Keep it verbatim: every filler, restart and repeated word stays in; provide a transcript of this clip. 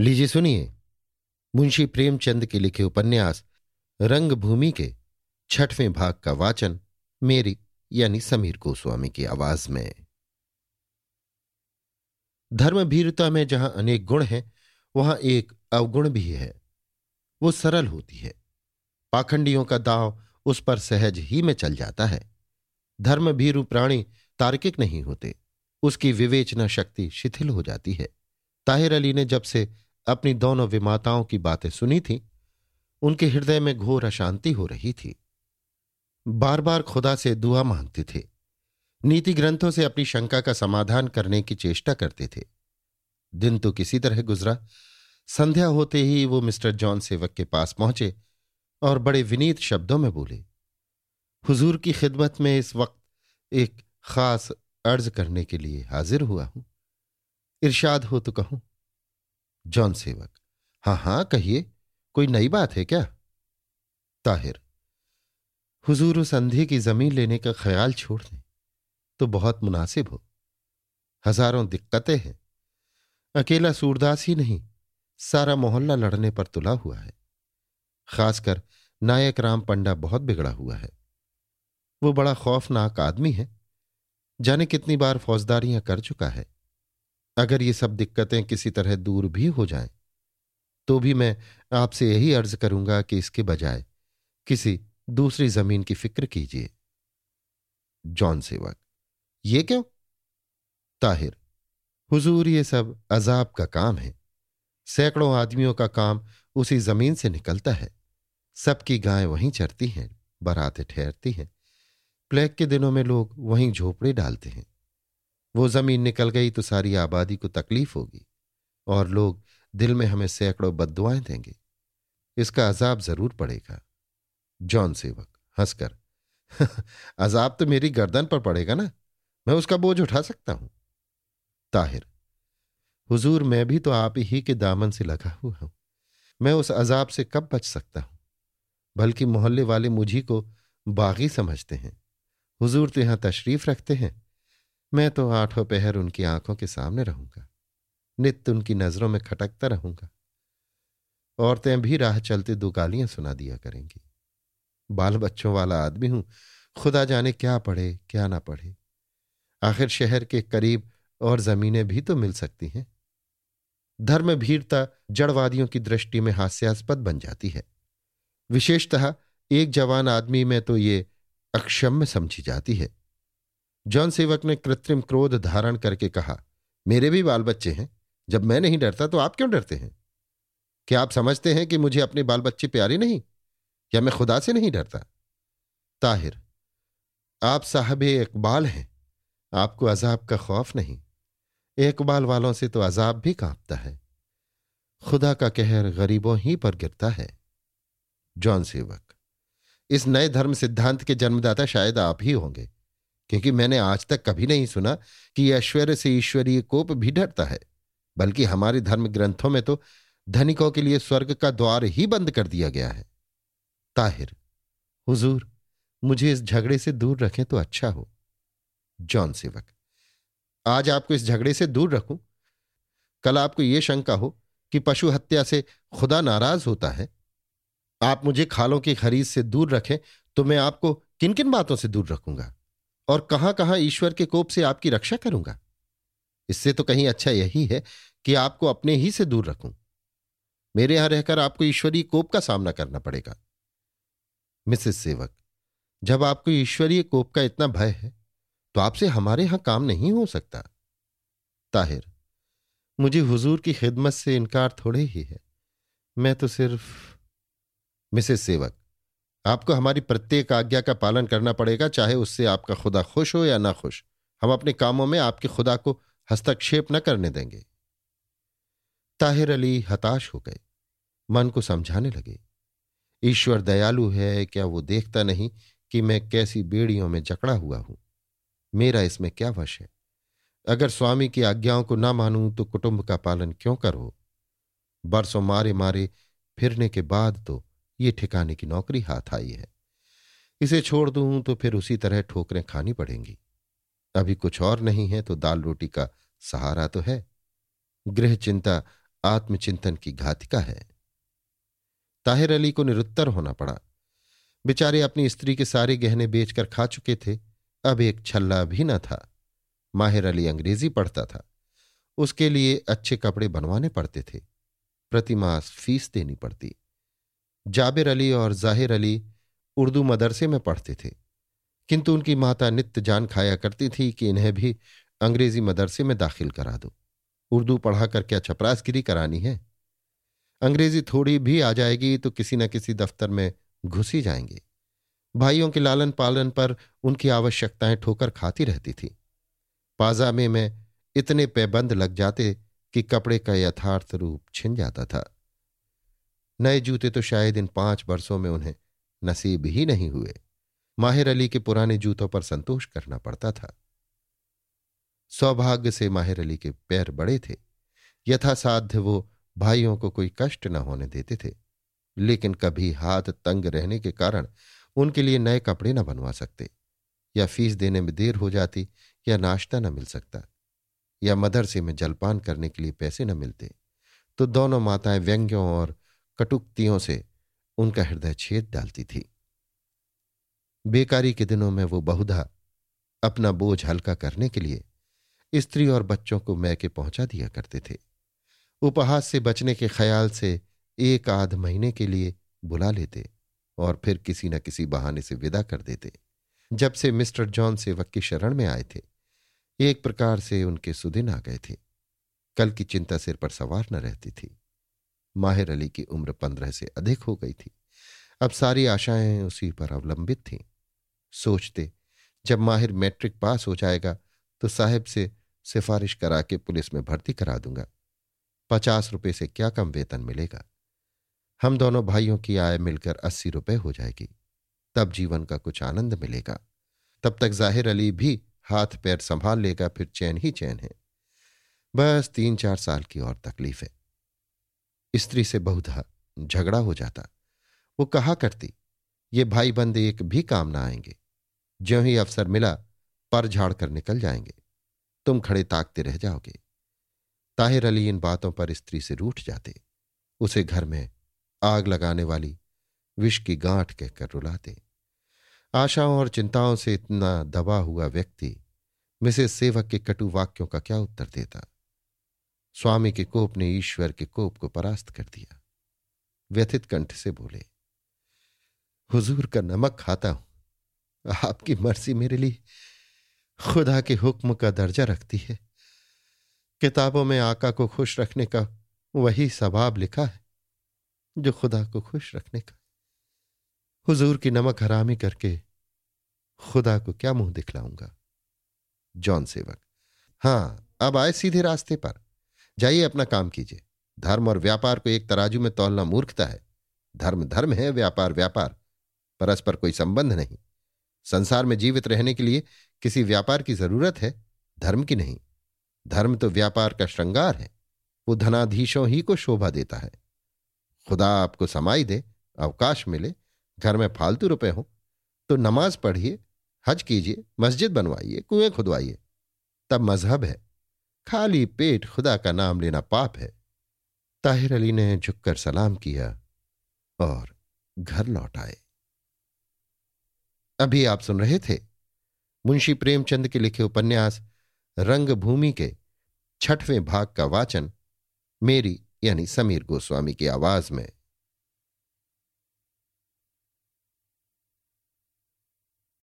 लीजिए सुनिए मुंशी प्रेमचंद के लिखे उपन्यास रंग भूमि के छठवें भाग का वाचन मेरी यानी समीर गोस्वामी की आवाज में। धर्मभीरुता में जहां अनेक गुण हैं वहां एक अवगुण भी है, वो सरल होती है। पाखंडियों का दांव उस पर सहज ही में चल जाता है। धर्मभीरु प्राणी तार्किक नहीं होते, उसकी विवेचना शक्ति शिथिल हो जाती है। ताहिर अली ने जब से अपनी दोनों विमाताओं की बातें सुनी थीं, उनके हृदय में घोर अशांति हो रही थी। बार बार खुदा से दुआ मांगते थे, नीति ग्रंथों से अपनी शंका का समाधान करने की चेष्टा करते थे। दिन तो किसी तरह गुजरा। संध्या होते ही वो मिस्टर जॉन सेवक के पास पहुंचे और बड़े विनीत शब्दों में बोले, हुजूर की खिदमत में इस वक्त एक खास अर्ज करने के लिए हाजिर हुआ हूं, इरशाद हो तो कहूं। जॉन सेवक, हां हां कहिए, कोई नई बात है क्या? ताहिर, हुजूर उस अंधे की जमीन लेने का ख्याल छोड़ दें तो बहुत मुनासिब हो। हजारों दिक्कतें हैं, अकेला सूरदास ही नहीं, सारा मोहल्ला लड़ने पर तुला हुआ है। खासकर नायक राम पंडा बहुत बिगड़ा हुआ है। वो बड़ा खौफनाक आदमी है, जाने कितनी बार फौजदारियां कर चुका है। अगर ये सब दिक्कतें किसी तरह दूर भी हो जाएं, तो भी मैं आपसे यही अर्ज करूंगा कि इसके बजाय किसी दूसरी जमीन की फिक्र कीजिए। जॉन सेवक, ये क्यों? ताहिर, हुजूर ये सब अजाब का काम है। सैकड़ों आदमियों का काम उसी जमीन से निकलता है। सबकी गायें वहीं चरती हैं, बारातें ठहरती हैं, प्लेग के दिनों में लोग वहीं झोपड़े डालते हैं। वो जमीन निकल गई तो सारी आबादी को तकलीफ होगी और लोग दिल में हमें सैकड़ों बद्दुआएं देंगे। इसका अजाब जरूर पड़ेगा। जॉन सेवक हंसकर, अजाब तो मेरी गर्दन पर पड़ेगा ना, मैं उसका बोझ उठा सकता हूं। ताहिर, हुजूर मैं भी तो आप ही के दामन से लगा हुआ हूं, मैं उस अजाब से कब बच सकता हूं? बल्कि मोहल्ले वाले मुझी को बागी समझते हैं। हुजूर तो यहां तशरीफ रखते हैं, मैं तो आठों पहर उनकी आंखों के सामने रहूंगा, नित्य उनकी नजरों में खटकता रहूंगा। औरतें भी राह चलते दो गालियां सुना दिया करेंगी। बाल बच्चों वाला आदमी हूं, खुदा जाने क्या पढ़े क्या ना पढ़े। आखिर शहर के करीब और जमीनें भी तो मिल सकती हैं। धर्मभीरता जड़वादियों की दृष्टि में हास्यास्पद बन जाती है। विशेषतः एक जवान आदमी में तो ये अक्षम्य समझी जाती है। जॉन सेवक ने कृत्रिम क्रोध धारण करके कहा, मेरे भी बाल बच्चे हैं, जब मैं नहीं डरता तो आप क्यों डरते हैं? क्या आप समझते हैं कि मुझे अपने बाल बच्चे प्यारे नहीं, या मैं खुदा से नहीं डरता? ताहिर, आप साहबे इकबाल हैं, आपको अजाब का खौफ नहीं। इकबाल वालों से तो अजाब भी कांपता है। खुदा का कहर गरीबों ही पर गिरता है। जॉन सेवक, इस नए धर्म सिद्धांत के जन्मदाता शायद आप ही होंगे, क्योंकि मैंने आज तक कभी नहीं सुना कि ऐश्वर्य से ईश्वरीय कोप भी डरता है। बल्कि हमारे धर्म ग्रंथों में तो धनिकों के लिए स्वर्ग का द्वार ही बंद कर दिया गया है। ताहिर, हुजूर मुझे इस झगड़े से दूर रखें तो अच्छा हो। जॉन सेवक, आज आपको इस झगड़े से दूर रखूं? कल आपको यह शंका हो कि पशु हत्या से खुदा नाराज होता है। आप मुझे खालों की खरीद से दूर रखें तो मैं आपको किन किन बातों से दूर रखूंगा और कहां कहां ईश्वर के कोप से आपकी रक्षा करूंगा। इससे तो कहीं अच्छा यही है कि आपको अपने ही से दूर रखूं। मेरे यहां रहकर आपको ईश्वरीय कोप का सामना करना पड़ेगा। मिसेस सेवक, जब आपको ईश्वरीय कोप का इतना भय है तो आपसे हमारे यहां काम नहीं हो सकता। ताहिर, मुझे हुजूर की खिदमत से इनकार थोड़े ही है, मैं तो सिर्फ। मिसेस सेवक, आपको हमारी प्रत्येक आज्ञा का पालन करना पड़ेगा, चाहे उससे आपका खुदा खुश हो या ना खुश। हम अपने कामों में आपके खुदा को हस्तक्षेप न करने देंगे। ताहिर अली हताश हो गए, मन को समझाने लगे, ईश्वर दयालु है, क्या वो देखता नहीं कि मैं कैसी बेड़ियों में जकड़ा हुआ हूं? मेरा इसमें क्या वश है? अगर स्वामी की आज्ञाओं को ना मानूं तो कुटुंब का पालन क्यों करो? बरसों मारे मारे फिरने के बाद तो ये ठिकाने की नौकरी हाथ आई है। इसे छोड़ दूं तो फिर उसी तरह ठोकरें खानी पड़ेंगी। अभी कुछ और नहीं है तो दाल रोटी का सहारा तो है। गृह चिंता आत्मचिंतन की घातिका है। ताहिर अली को निरुत्तर होना पड़ा। बेचारे अपनी स्त्री के सारे गहने बेचकर खा चुके थे, अब एक छल्ला भी न था। माहिर अली अंग्रेजी पढ़ता था, उसके लिए अच्छे कपड़े बनवाने पड़ते थे, प्रतिमास फीस देनी पड़ती। जाबिर अली और जाहिर अली उर्दू मदरसे में पढ़ते थे, किंतु उनकी माता नित्य जान खाया करती थी कि इन्हें भी अंग्रेजी मदरसे में दाखिल करा दो, उर्दू पढ़ाकर क्या चपरासगिरी करानी है, अंग्रेजी थोड़ी भी आ जाएगी तो किसी न किसी दफ्तर में घुस ही जाएंगे। भाइयों के लालन पालन पर उनकी आवश्यकताएं ठोकर खाती रहती थी। पाजामे में इतने पैबंद लग जाते कि कपड़े का यथार्थ रूप छिन जाता था। नए जूते तो शायद इन पांच वर्षों में उन्हें नसीब ही नहीं हुए। माहिर अली के पुराने जूतों पर संतोष करना पड़ता था। सौभाग्य से माहिर अली के पैर बड़े थे, यथासाध्य वो भाइयों को कोई कष्ट न होने देते थे, लेकिन कभी हाथ तंग रहने के कारण उनके लिए नए कपड़े न बनवा सकते, या फीस देने में देर हो जाती, या नाश्ता न मिल सकता, या मदरसे में जलपान करने के लिए पैसे न मिलते, तो दोनों माताएं व्यंग्यों और कटुक्तियों से उनका हृदय छेद डालती थी। बेकारी के दिनों में वो बहुधा अपना बोझ हल्का करने के लिए स्त्री और बच्चों को मैके पहुंचा दिया करते थे। उपहास से बचने के ख्याल से एक आध महीने के लिए बुला लेते और फिर किसी न किसी बहाने से विदा कर देते। जब से मिस्टर जॉन सेवक की शरण में आए थे, एक प्रकार से उनके सुदिन आ गए थे। कल की चिंता सिर पर सवार न रहती थी। माहिर अली की उम्र पंद्रह से अधिक हो गई थी, अब सारी आशाएं उसी पर अवलंबित थीं। सोचते जब माहिर मैट्रिक पास हो जाएगा तो साहब से सिफारिश करा के पुलिस में भर्ती करा दूंगा, पचास रुपये से क्या कम वेतन मिलेगा, हम दोनों भाइयों की आय मिलकर अस्सी रुपये हो जाएगी, तब जीवन का कुछ आनंद मिलेगा, तब तक जाहिर अली भी हाथ पैर संभाल लेगा, फिर चैन ही चैन है। बस तीन चार साल की और तकलीफ है। स्त्री से बहुधा झगड़ा हो जाता। वो कहा करती, ये भाई बंद एक भी काम ना आएंगे, ज्यों ही अवसर मिला पर झाड़ कर निकल जाएंगे, तुम खड़े ताकते रह जाओगे। ताहिर अली इन बातों पर स्त्री से रूठ जाते, उसे घर में आग लगाने वाली विष की गांठ कहकर रुलाते। आशाओं और चिंताओं से इतना दबा हुआ व्यक्ति मिसेस सेवक के कटु वाक्यों का क्या उत्तर देता। स्वामी के कोप ने ईश्वर के कोप को परास्त कर दिया। व्यथित कंठ से बोले, हुजूर का नमक खाता हूं, आपकी मर्जी मेरे लिए खुदा के हुक्म का दर्जा रखती है। किताबों में आका को खुश रखने का वही सवाब लिखा है जो खुदा को खुश रखने का। हुजूर की नमक हरामी करके खुदा को क्या मुंह दिखलाऊंगा। जॉन सेवक, हाँ अब आए सीधे रास्ते पर, जाइए अपना काम कीजिए। धर्म और व्यापार को एक तराजू में तौलना मूर्खता है। धर्म धर्म है, व्यापार व्यापार, परस्पर कोई संबंध नहीं। संसार में जीवित रहने के लिए किसी व्यापार की जरूरत है, धर्म की नहीं। धर्म तो व्यापार का श्रृंगार है, वो धनाधीशों ही को शोभा देता है। खुदा आपको समाई दे, अवकाश मिले, घर में फालतू रुपए हो तो नमाज पढ़िए, हज कीजिए, मस्जिद बनवाइए, कुएं खुदवाइए, तब मजहब है। खाली पेट खुदा का नाम लेना पाप है। ताहिर अली ने झुककर सलाम किया और घर लौट आए। अभी आप सुन रहे थे मुंशी प्रेमचंद के लिखे उपन्यास रंग भूमि के छठवें भाग का वाचन मेरी यानी समीर गोस्वामी की आवाज में।